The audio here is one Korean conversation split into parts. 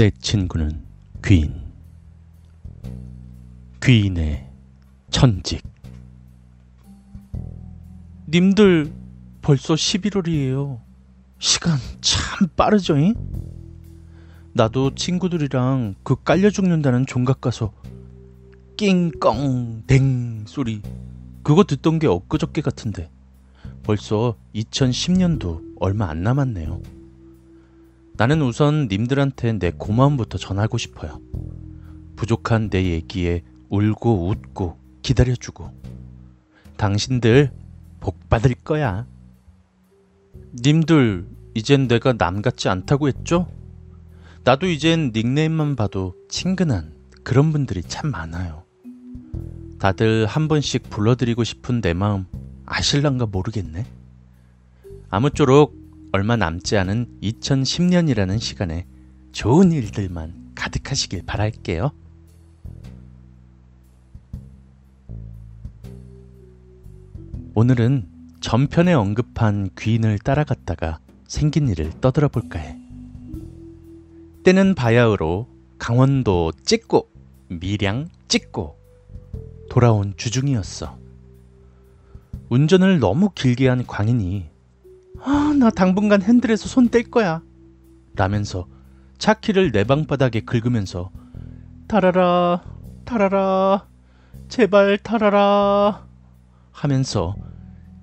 내 친구는 귀인. 귀인의 천직. 님들 벌써 11월이에요. 시간 참 빠르죠잉? 나도 친구들이랑 그 깔려 죽는다는 종각 가서 낑껑 댕 소리 그거 듣던 게 엊그저께 같은데 벌써 2010년도 얼마 안 남았네요. 나는 우선 님들한테 내 고마움부터 전하고 싶어요. 부족한 내 얘기에 울고 웃고 기다려주고 당신들 복 받을 거야. 님들 이젠 내가 남 같지 않다고 했죠? 나도 이젠 닉네임만 봐도 친근한 그런 분들이 참 많아요. 다들 한 번씩 불러드리고 싶은 내 마음 아실란가 모르겠네. 아무쪼록 얼마 남지 않은 2010년이라는 시간에 좋은 일들만 가득하시길 바랄게요. 오늘은 전편에 언급한 귀인을 따라갔다가 생긴 일을 떠들어 볼까 해. 때는 바야흐로 강원도 찍고 밀양 찍고 돌아온 주중이었어. 운전을 너무 길게 한 광인이 나 당분간 핸들에서 손 뗄 거야 라면서 차 키를 내 방바닥에 긁으면서 타라라 타라라 제발 타라라 하면서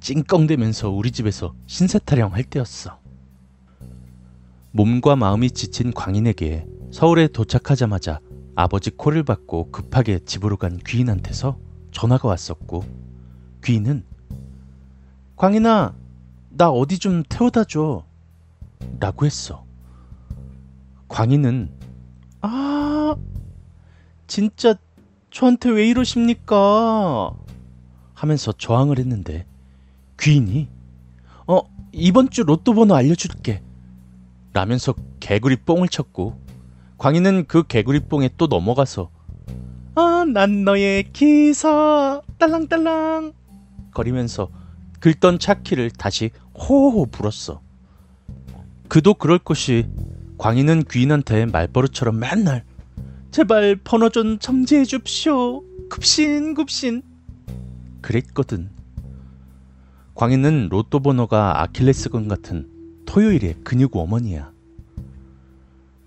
찡껑대면서 우리 집에서 신세 타령할 때였어. 몸과 마음이 지친 광인에게 서울에 도착하자마자 아버지 콜을 받고 급하게 집으로 간 귀인한테서 전화가 왔었고 귀인은 광인아 나 어디 좀 태워다 줘 라고 했어. 광인은 진짜 저한테 왜 이러십니까 하면서 저항을 했는데 귀인이 이번 주 로또 번호 알려줄게 라면서 개구리 뽕을 쳤고 광인은 그 개구리 뽕에 또 넘어가서 난 너의 기사 딸랑딸랑 거리면서 긁던 차키를 다시 호호 불었어. 그도 그럴 것이 광인은 귀인한테 말버릇처럼 맨날 제발 번호 좀 정지해 줍쇼 굽신굽신 그랬거든. 광인은 로또 번호가 아킬레스건 같은 토요일의 근육 어머니야.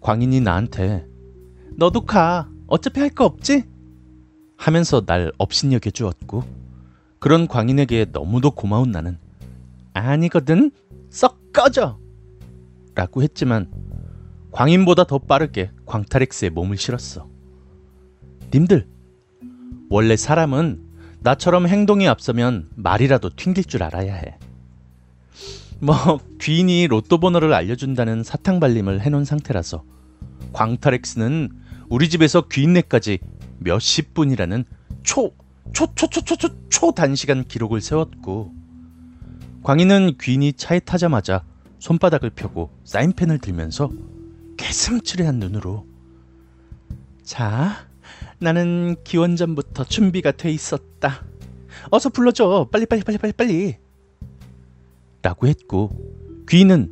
광인이 나한테 너도 가 어차피 할 거 없지? 하면서 날 업신여겨 주었고 그런 광인에게 너무도 고마운 나는 아니거든 썩 꺼져 라고 했지만 광인보다 더 빠르게 광탈엑스에 몸을 실었어. 님들 원래 사람은 나처럼 행동이 앞서면 말이라도 튕길 줄 알아야 해. 귀인이 로또 번호를 알려준다는 사탕발림을 해놓은 상태라서 광탈엑스는 우리 집에서 귀인네까지 몇십 분이라는 초단시간 기록을 세웠고 광인은 귀인이 차에 타자마자 손바닥을 펴고 사인펜을 들면서 개슴츠레한 눈으로 자 나는 기원전부터 준비가 돼 있었다 어서 불러줘 빨리 라고 했고 귀인은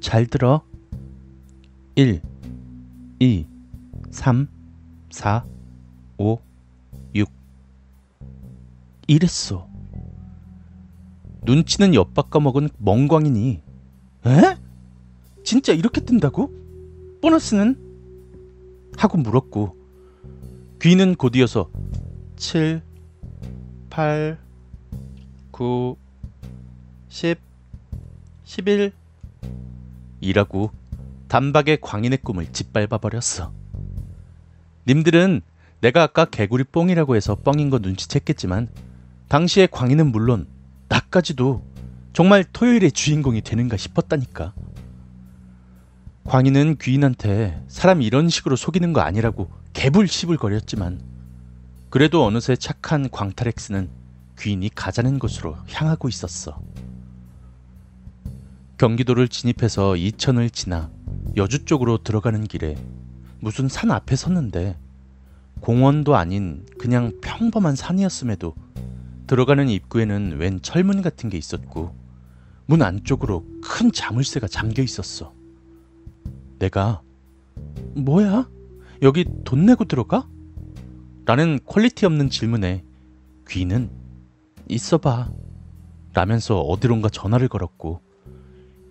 잘 들어 1 2 3 4 5 6 이랬어. 눈치는 엿바꿔먹은 멍광이니 에? 진짜 이렇게 뜬다고? 보너스는? 하고 물었고 귀인은 곧이어서 7 8 9 10, 11 이라고 단박에 광인의 꿈을 짓밟아버렸어. 님들은 내가 아까 개구리 뽕이라고 해서 뻥인 거 눈치챘겠지만 당시에 광인은 물론 나까지도 정말 토요일의 주인공이 되는가 싶었다니까. 광인은 귀인한테 사람 이런 식으로 속이는 거 아니라고 개불시불거렸지만 그래도 어느새 착한 광탈엑스는 귀인이 가자는 곳으로 향하고 있었어. 경기도를 진입해서 이천을 지나 여주 쪽으로 들어가는 길에 무슨 산 앞에 섰는데 공원도 아닌 그냥 평범한 산이었음에도 들어가는 입구에는 웬 철문 같은 게 있었고 문 안쪽으로 큰 자물쇠가 잠겨 있었어. 내가 뭐야? 여기 돈 내고 들어가? 라는 퀄리티 없는 질문에 귀인은 있어봐 라면서 어디론가 전화를 걸었고,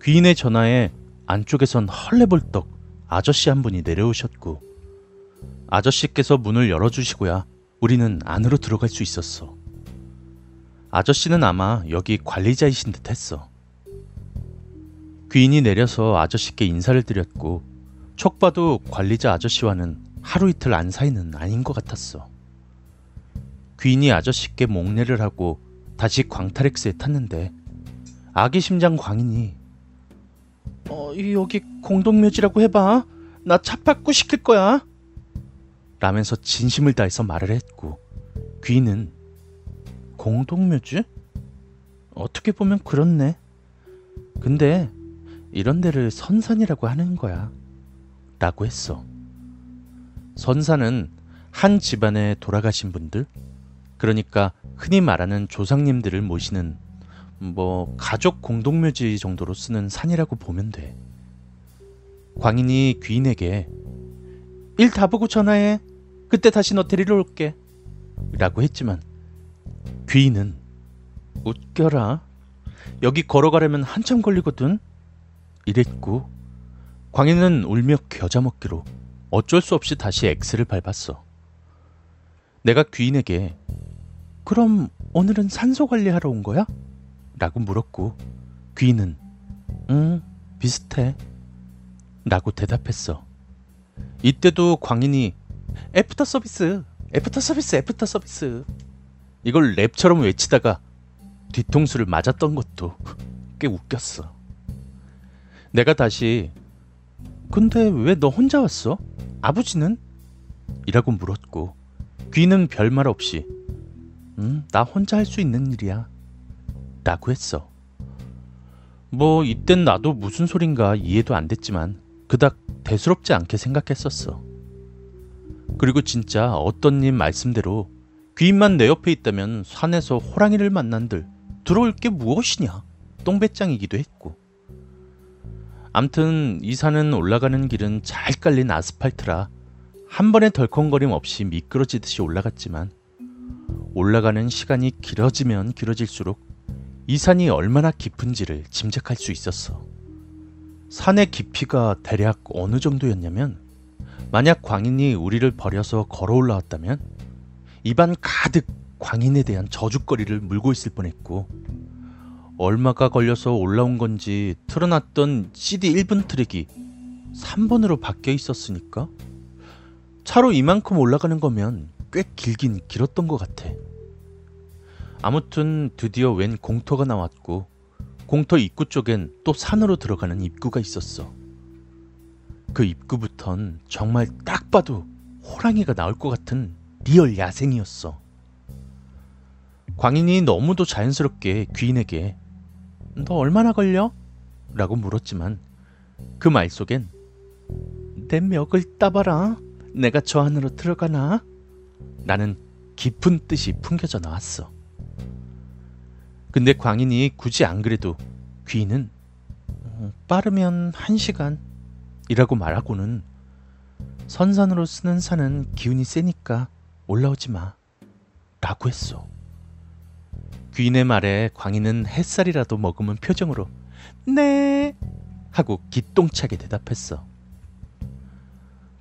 귀인의 전화에 안쪽에선 헐레벌떡 아저씨 한 분이 내려오셨고, 아저씨께서 문을 열어주시고야 우리는 안으로 들어갈 수 있었어. 아저씨는 아마 여기 관리자이신 듯 했어. 귀인이 내려서 아저씨께 인사를 드렸고, 척 봐도 관리자 아저씨와는 하루 이틀 안 사이는 아닌 것 같았어. 귀인이 아저씨께 목례를 하고 다시 광탈엑스에 탔는데, 아기 심장 광인이 여기 공동묘지라고 해봐. 나 차박구 시킬 거야. 라면서 진심을 다해서 말을 했고, 귀인은 공동묘지? 어떻게 보면 그렇네. 근데 이런 데를 선산이라고 하는 거야. 라고 했어. 선산은 한 집안에 돌아가신 분들, 그러니까 흔히 말하는 조상님들을 모시는 가족 공동묘지 정도로 쓰는 산이라고 보면 돼. 광인이 귀인에게 일 다 보고 전화해. 그때 다시 너 데리러 올게. 라고 했지만 귀인은 웃겨라. 여기 걸어가려면 한참 걸리거든. 이랬고, 광인은 울며 겨자 먹기로 어쩔 수 없이 다시 X를 밟았어. 내가 귀인에게 그럼 오늘은 산소 관리하러 온 거야? 라고 물었고, 귀인은 응, 비슷해. 라고 대답했어. 이때도 광인이 애프터 서비스, 애프터 서비스, 애프터 서비스. 이걸 랩처럼 외치다가 뒤통수를 맞았던 것도 꽤 웃겼어. 내가 다시 근데 왜 너 혼자 왔어? 아버지는? 이라고 물었고, 귀는 별말 없이 나 혼자 할 수 있는 일이야. 라고 했어. 이땐 나도 무슨 소린가 이해도 안 됐지만 그닥 대수롭지 않게 생각했었어. 그리고 진짜 어떤 님 말씀대로 귀인만 내 옆에 있다면 산에서 호랑이를 만난들 들어올 게 무엇이냐 똥배짱이기도 했고, 암튼 이 산은 올라가는 길은 잘 깔린 아스팔트라 한 번에 덜컹거림 없이 미끄러지듯이 올라갔지만, 올라가는 시간이 길어지면 길어질수록 이 산이 얼마나 깊은지를 짐작할 수 있었어. 산의 깊이가 대략 어느 정도였냐면, 만약 광인이 우리를 버려서 걸어 올라왔다면 입안 가득 광인에 대한 저주거리를 물고 있을 뻔했고, 얼마가 걸려서 올라온 건지 틀어놨던 CD 1분 트랙이 3번으로 바뀌어 있었으니까 차로 이만큼 올라가는 거면 꽤 길긴 길었던 것 같아. 아무튼 드디어 웬 공터가 나왔고, 공터 입구 쪽엔 또 산으로 들어가는 입구가 있었어. 그 입구부턴 정말 딱 봐도 호랑이가 나올 것 같은 리얼 야생이었어. 광인이 너무도 자연스럽게 귀인에게 너 얼마나 걸려? 라고 물었지만, 그 말 속엔 내 멱을 따봐라. 내가 저 안으로 들어가나? 라는 깊은 뜻이 풍겨져 나왔어. 근데 광인이 굳이 안 그래도 귀인은 빠르면 1시간 이라고 말하고는 선산으로 쓰는 산은 기운이 세니까 올라오지 마. 라고 했어. 귀인의 말에 광인은 햇살이라도 머금은 표정으로 네! 하고 기똥차게 대답했어.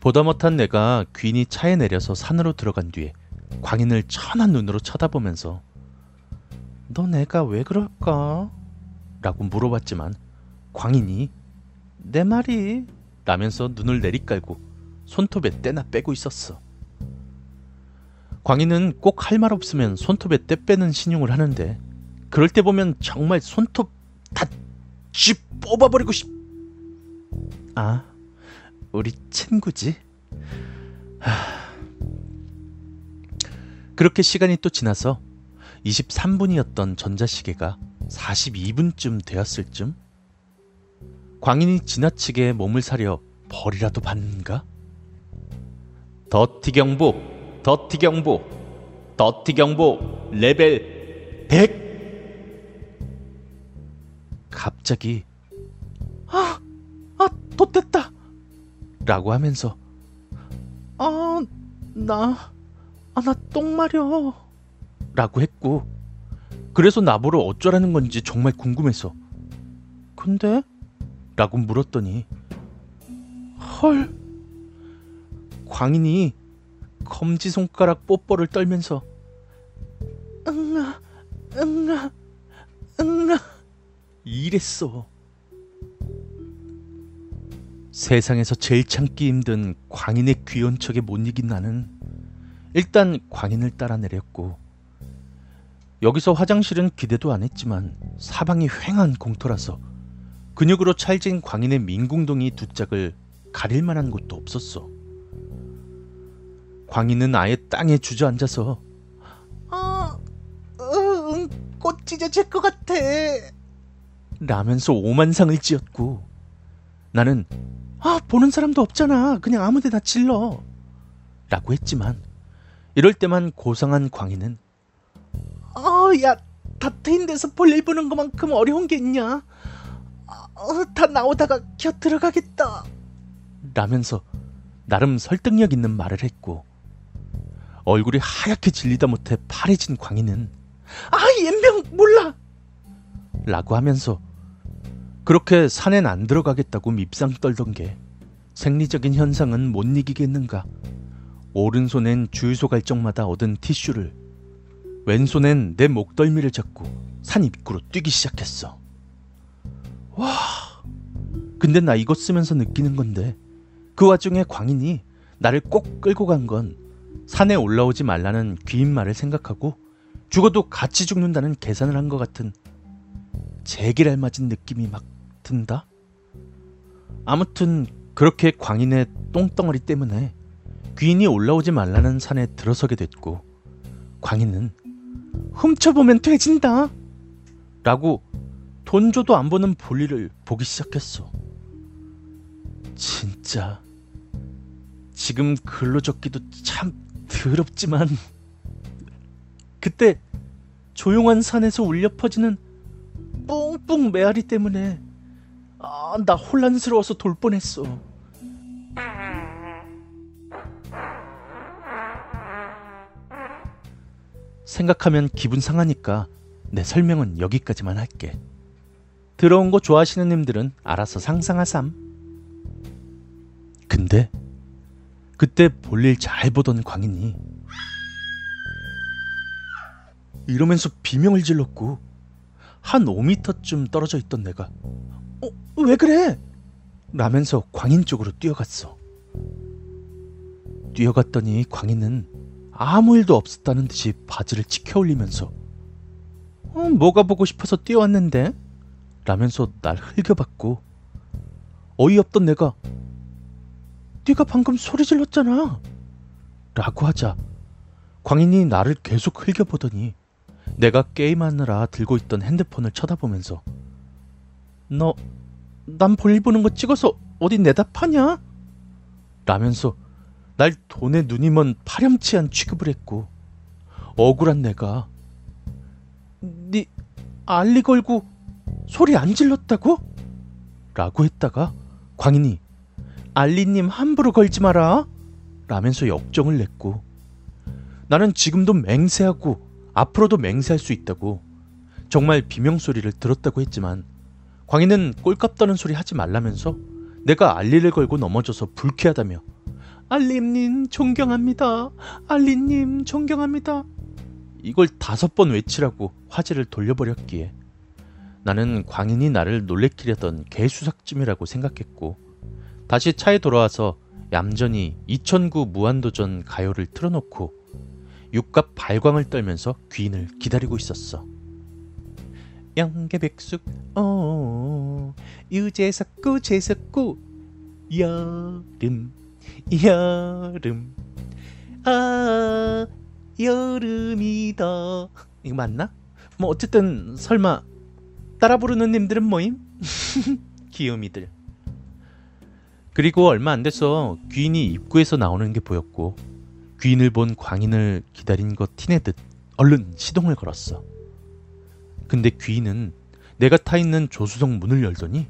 보다 못한 내가 귀인이 차에 내려서 산으로 들어간 뒤에 광인을 천한 눈으로 쳐다보면서 너 내가 왜 그럴까? 라고 물어봤지만, 광인이 내 말이! 라면서 눈을 내리깔고 손톱에 때나 빼고 있었어. 광인은 꼭 할 말 없으면 손톱에 때 빼는 신용을 하는데, 그럴 때 보면 정말 손톱 다 쥐 뽑아버리고 아, 우리 친구지? 그렇게 시간이 또 지나서 23분이었던 전자시계가 42분쯤 되었을 쯤, 광인이 지나치게 몸을 사려 벌이라도 받는가? 더티경보! 더티경보! 더티경보! 레벨 100! 갑자기 아! 아! 돛됐다! 라고 하면서 나 똥 마려 라고 했고, 그래서 나보러 어쩌라는 건지 정말 궁금해서 근데? 라고 물었더니 헐, 광인이 검지손가락 뽀뽀를 떨면서 응아 이랬어. 세상에서 제일 참기 힘든 광인의 귀여운 척에 못 이긴 나는 일단 광인을 따라 내렸고, 여기서 화장실은 기대도 안 했지만 사방이 휑한 공터라서 근육으로 찰진 광인의 민궁동이 두 짝을 가릴 만한 곳도 없었어. 광인은 아예 땅에 주저앉아서 꽃 찢어질 것 같아 라면서 오만상을 찌었고, 나는 보는 사람도 없잖아 그냥 아무데나 질러 라고 했지만, 이럴 때만 고상한 광희는 야, 다 트인 데서 볼일 보는 것만큼 어려운 게 있냐, 다 나오다가 곁들어가겠다 라면서 나름 설득력 있는 말을 했고, 얼굴이 하얗게 질리다 못해 파래진 광희는 옌병 몰라 라고 하면서 그렇게 산엔 안 들어가겠다고 밉상 떨던 게 생리적인 현상은 못 이기겠는가 오른손엔 주유소 갈 적마다 얻은 티슈를, 왼손엔 내 목덜미를 잡고 산 입구로 뛰기 시작했어. 와, 근데 나 이거 쓰면서 느끼는 건데, 그 와중에 광인이 나를 꼭 끌고 간 건 산에 올라오지 말라는 귀인 말을 생각하고 죽어도 같이 죽는다는 계산을 한 것 같은 제기랄 맞은 느낌이 막 든다? 아무튼 그렇게 광인의 똥덩어리 때문에 귀인이 올라오지 말라는 산에 들어서게 됐고, 광인은 훔쳐보면 돼진다 라고 돈 줘도 안 보는 볼일을 보기 시작했어. 진짜 지금 글로 적기도 참 더럽지만 그때 조용한 산에서 울려 퍼지는 뿡뿡 메아리 때문에 나 혼란스러워서 돌 뻔했어. 생각하면 기분 상하니까 내 설명은 여기까지만 할게. 들어온 거 좋아하시는 님들은 알아서 상상하삼. 근데 그때 볼일 잘 보던 광인이 이러면서 비명을 질렀고, 한 5미터쯤 떨어져 있던 내가 왜 그래? 라면서 광인 쪽으로 뛰어갔어. 뛰어갔더니 광인은 아무 일도 없었다는 듯이 바지를 치켜올리면서 뭐가 보고 싶어서 뛰어왔는데? 라면서 날 흘겨봤고, 어이없던 내가 네가 방금 소리 질렀잖아 라고 하자 광인이 나를 계속 흘겨보더니 내가 게임하느라 들고 있던 핸드폰을 쳐다보면서 난 볼일 보는 거 찍어서 어디 내다 파냐? 라면서 날 돈에 눈이 먼 파렴치한 취급을 했고, 억울한 내가 니 알리 걸고 소리 안 질렀다고? 라고 했다가 광인이 알리님 함부로 걸지 마라 라면서 역정을 냈고, 나는 지금도 맹세하고 앞으로도 맹세할 수 있다고 정말 비명소리를 들었다고 했지만, 광희는 꼴값 떠는 소리 하지 말라면서 내가 알리를 걸고 넘어져서 불쾌하다며 알리님 존경합니다, 알리님 존경합니다 이걸 5번 외치라고 화제를 돌려버렸기에, 나는 광인이 나를 놀래키려던 개수작쯤이라고 생각했고, 다시 차에 돌아와서 얌전히 2009 무한도전 가요를 틀어놓고 육갑 발광을 떨면서 귀인을 기다리고 있었어. 양계백숙 유재석구 재석구 여름 여름이다 이거 맞나? 뭐 어쨌든 설마 따라 부르는 님들은 뭐임? 귀요미들. 그리고 얼마 안 돼서 귀인이 입구에서 나오는 게 보였고, 귀인을 본 광인을 기다린 것 티내듯 얼른 시동을 걸었어. 근데 귀인은 내가 타 있는 조수석 문을 열더니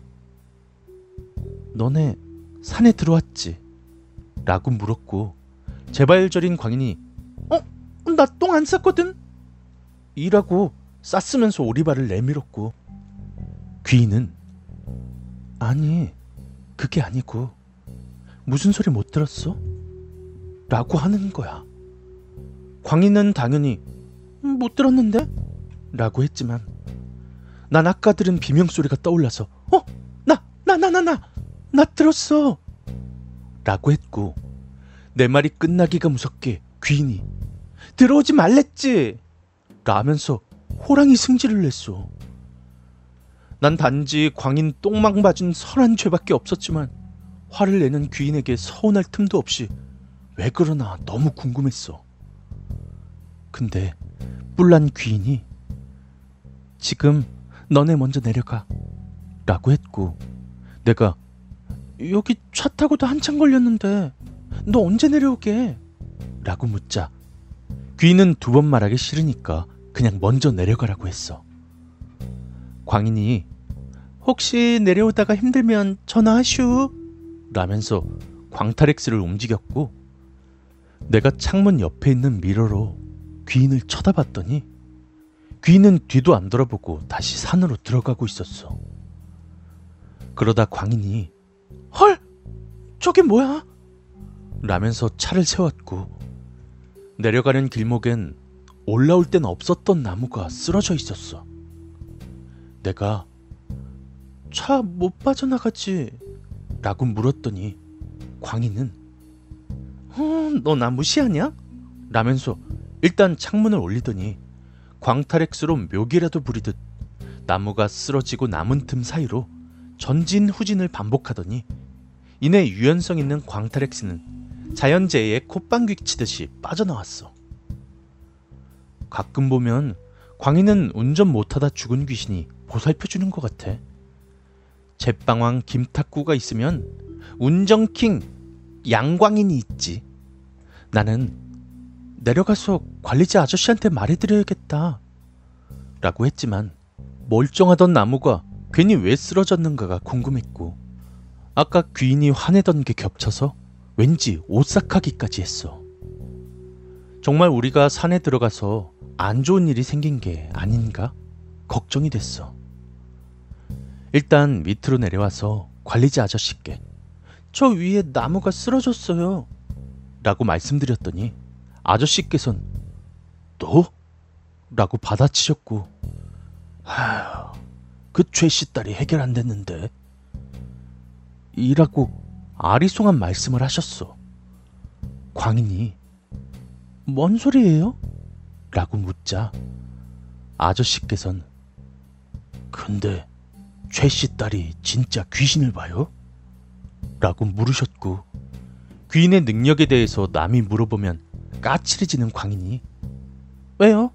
너네 산에 들어왔지? 라고 물었고, 재발절인 광인이 나 똥 안 쌌거든? 이라고 쌌으면서 오리발을 내밀었고, 귀인은 아니 그게 아니고 무슨 소리 못 들었어? 라고 하는 거야. 광인은 당연히 못 들었는데? 라고 했지만 난 아까 들은 비명소리가 떠올라서 나 들었어! 라고 했고, 내 말이 끝나기가 무섭게 귀인이 들어오지 말랬지! 라면서 호랑이 승질을 냈어. 난 단지 광인 똥망 봐준 설한 죄밖에 없었지만 화를 내는 귀인에게 서운할 틈도 없이 왜 그러나 너무 궁금했어. 근데 뿔난 귀인이 지금 너네 먼저 내려가 라고 했고, 내가 여기 차 타고도 한참 걸렸는데 너 언제 내려오게? 라고 묻자 귀인은 두 번 말하기 싫으니까 그냥 먼저 내려가라고 했어. 광인이 혹시 내려오다가 힘들면 전화하슈 라면서 광탈엑스를 움직였고, 내가 창문 옆에 있는 미러로 귀인을 쳐다봤더니 귀인은 뒤도 안 돌아보고 다시 산으로 들어가고 있었어. 그러다 광인이 헐! 저게 뭐야? 라면서 차를 세웠고, 내려가는 길목엔 올라올 땐 없었던 나무가 쓰러져 있었어. 내가 차 못 빠져나가지? 라고 물었더니 광인은 너 나 무시하냐? 라면서 일단 창문을 올리더니 광탈엑스로 묘기라도 부리듯 나무가 쓰러지고 남은 틈 사이로 전진 후진을 반복하더니 이내 유연성 있는 광탈엑스는 자연재해에 콧방귀 치듯이 빠져나왔어. 가끔 보면 광인은 운전 못하다 죽은 귀신이 보살펴주는 것 같아. 제빵왕 김탁구가 있으면 운전킹 양광인이 있지. 나는 내려가서 관리자 아저씨한테 말해드려야겠다 라고 했지만 멀쩡하던 나무가 괜히 왜 쓰러졌는가가 궁금했고, 아까 귀인이 화내던 게 겹쳐서 왠지 오싹하기까지 했어. 정말 우리가 산에 들어가서 안 좋은 일이 생긴 게 아닌가 걱정이 됐어. 일단 밑으로 내려와서 관리자 아저씨께 저 위에 나무가 쓰러졌어요 라고 말씀드렸더니 아저씨께선 너? 라고 받아치셨고, 하휴 그 최씨 딸이 해결 안 됐는데 이라고 아리송한 말씀을 하셨어. 광인이 뭔 소리예요? 라고 묻자 아저씨께선 근데 최씨 딸이 진짜 귀신을 봐요? 라고 물으셨고, 귀인의 능력에 대해서 남이 물어보면 까칠해지는 광인이 왜요?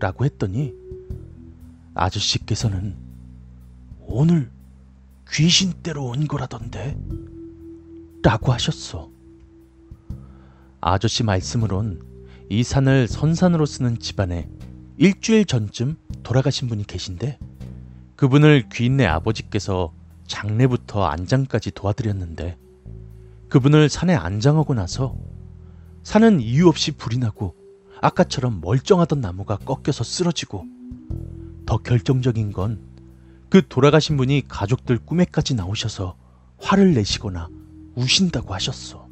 라고 했더니 아저씨께서는 오늘 귀신 떼러 온 거라던데 라고 하셨어. 아저씨 말씀으론 이 산을 선산으로 쓰는 집안에 일주일 전쯤 돌아가신 분이 계신데, 그분을 귀인네 아버지께서 장례부터 안장까지 도와드렸는데 그분을 산에 안장하고 나서 산은 이유 없이 불이 나고 아까처럼 멀쩡하던 나무가 꺾여서 쓰러지고, 더 결정적인 건 그 돌아가신 분이 가족들 꿈에까지 나오셔서 화를 내시거나 우신다고 하셨어.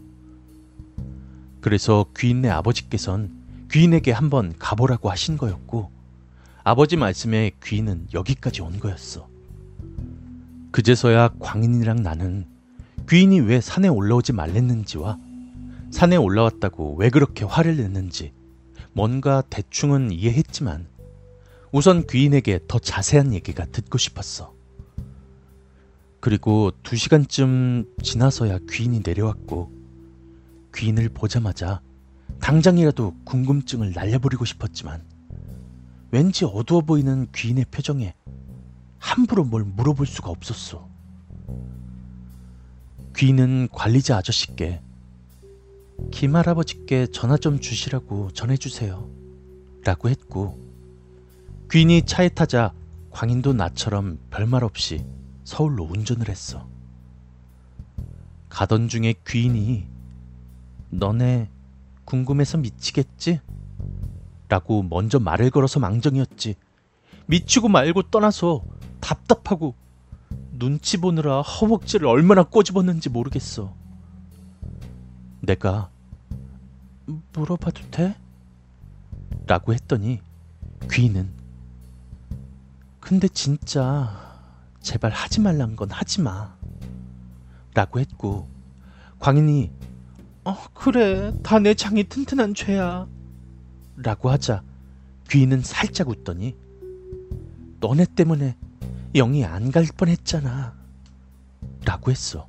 그래서 귀인네 아버지께선 귀인에게 한번 가보라고 하신 거였고, 아버지 말씀에 귀인은 여기까지 온 거였어. 그제서야 광인이랑 나는 귀인이 왜 산에 올라오지 말랬는지와 산에 올라왔다고 왜 그렇게 화를 냈는지 뭔가 대충은 이해했지만 우선 귀인에게 더 자세한 얘기가 듣고 싶었어. 그리고 2시간쯤 지나서야 귀인이 내려왔고, 귀인을 보자마자 당장이라도 궁금증을 날려버리고 싶었지만 왠지 어두워 보이는 귀인의 표정에 함부로 뭘 물어볼 수가 없었어. 귀인은 관리자 아저씨께 김 할아버지께 전화 좀 주시라고 전해주세요 라고 했고, 귀인이 차에 타자 광인도 나처럼 별말 없이 서울로 운전을 했어. 가던 중에 귀인이 너네 궁금해서 미치겠지? 라고 먼저 말을 걸어서 망정이었지. 미치고 말고 떠나서 답답하고 눈치 보느라 허벅지를 얼마나 꼬집었는지 모르겠어. 내가 물어봐도 돼? 라고 했더니 귀인은 근데 진짜 제발 하지 말란 건 하지 마 라고 했고, 광인이 그래 다 내 장이 튼튼한 죄야 라고 하자 귀인은 살짝 웃더니 너네 때문에 영이 안 갈 뻔했잖아 라고 했어.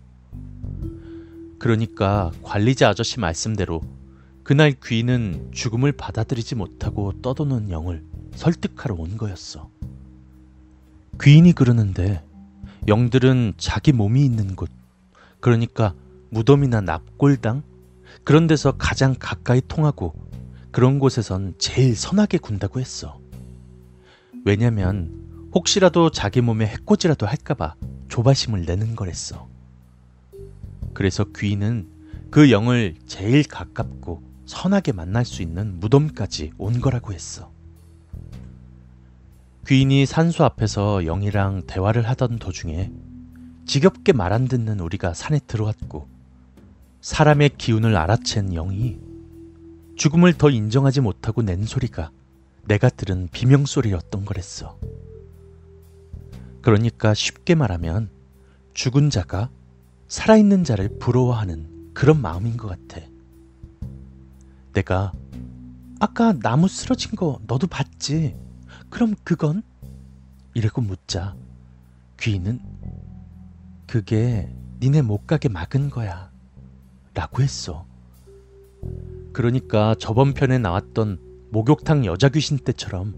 그러니까 관리자 아저씨 말씀대로 그날 귀인은 죽음을 받아들이지 못하고 떠도는 영을 설득하러 온 거였어. 귀인이 그러는데 영들은 자기 몸이 있는 곳, 그러니까 무덤이나 납골당 그런 데서 가장 가까이 통하고 그런 곳에선 제일 선하게 군다고 했어. 왜냐면 혹시라도 자기 몸에 해코지라도 할까봐 조바심을 내는 거랬어. 그래서 귀인은 그 영을 제일 가깝고 선하게 만날 수 있는 무덤까지 온 거라고 했어. 귀인이 산수 앞에서 영이랑 대화를 하던 도중에 지겹게 말 안 듣는 우리가 산에 들어왔고, 사람의 기운을 알아챈 영이 죽음을 더 인정하지 못하고 낸 소리가 내가 들은 비명소리였던 거랬어. 그러니까 쉽게 말하면 죽은 자가 살아있는 자를 부러워하는 그런 마음인 것 같아. 내가 아까 나무 쓰러진 거 너도 봤지? 그럼 그건? 이러고 묻자 귀인은 그게 니네 못 가게 막은 거야 라고 했어. 그러니까 저번 편에 나왔던 목욕탕 여자 귀신 때처럼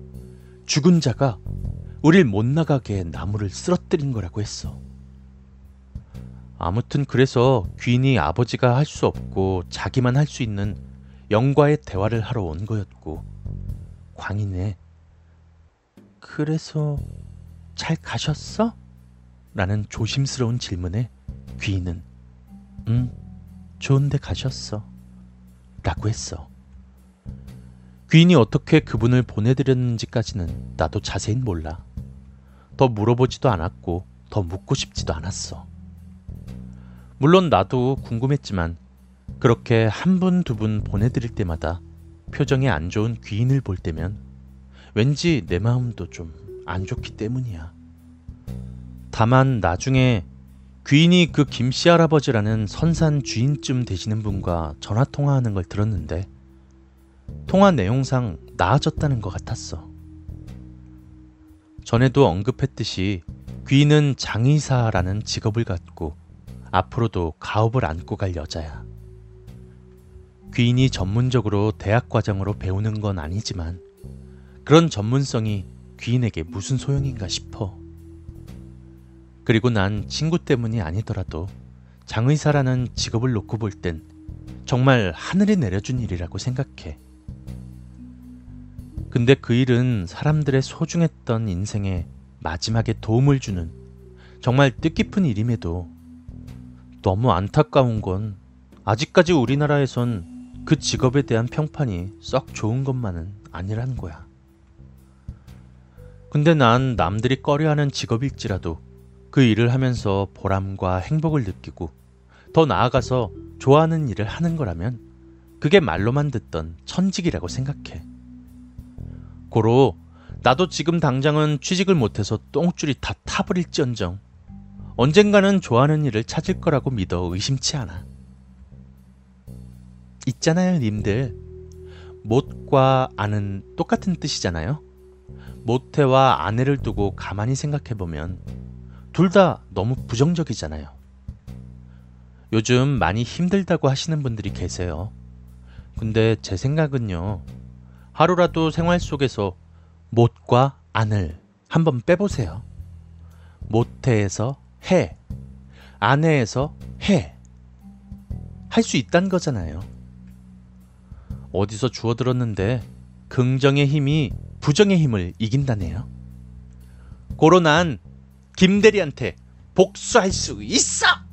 죽은 자가 우릴 못 나가게 나무를 쓰러뜨린 거라고 했어. 아무튼 그래서 귀인이 아버지가 할 수 없고 자기만 할 수 있는 영과의 대화를 하러 온 거였고, 광인의 그래서 잘 가셨어? 라는 조심스러운 질문에 귀인은 응, 좋은데 가셨어 라고 했어. 귀인이 어떻게 그분을 보내드렸는지까지는 나도 자세히 몰라. 더 물어보지도 않았고 더 묻고 싶지도 않았어. 물론 나도 궁금했지만 그렇게 한 분 두 분 보내드릴 때마다 표정이 안 좋은 귀인을 볼 때면 왠지 내 마음도 좀 안 좋기 때문이야. 다만 나중에 귀인이 그 김씨 할아버지라는 선산 주인쯤 되시는 분과 전화통화하는 걸 들었는데 통화 내용상 나아졌다는 것 같았어. 전에도 언급했듯이 귀인은 장의사라는 직업을 갖고 앞으로도 가업을 안고 갈 여자야. 귀인이 전문적으로 대학 과정으로 배우는 건 아니지만 그런 전문성이 귀인에게 무슨 소용인가 싶어. 그리고 난 친구 때문이 아니더라도 장의사라는 직업을 놓고 볼 땐 정말 하늘이 내려준 일이라고 생각해. 근데 그 일은 사람들의 소중했던 인생에 마지막에 도움을 주는 정말 뜻깊은 일임에도 너무 안타까운 건 아직까지 우리나라에선 그 직업에 대한 평판이 썩 좋은 것만은 아니란 거야. 근데 난 남들이 꺼려하는 직업일지라도 그 일을 하면서 보람과 행복을 느끼고 더 나아가서 좋아하는 일을 하는 거라면 그게 말로만 듣던 천직이라고 생각해. 고로 나도 지금 당장은 취직을 못해서 똥줄이 다 타버릴지언정 언젠가는 좋아하는 일을 찾을 거라고 믿어 의심치 않아. 있잖아요 님들, 못과 아는 똑같은 뜻이잖아요. 모태와 아내를 두고 가만히 생각해보면 둘 다 너무 부정적이잖아요. 요즘 많이 힘들다고 하시는 분들이 계세요. 근데 제 생각은요, 하루라도 생활 속에서 못과 안을 한번 빼보세요. 모태에서 해, 아내에서 해, 할 수 있다는 거잖아요. 어디서 주워들었는데 긍정의 힘이 부정의 힘을 이긴다네요. 고로 난 김대리한테 복수할 수 있어!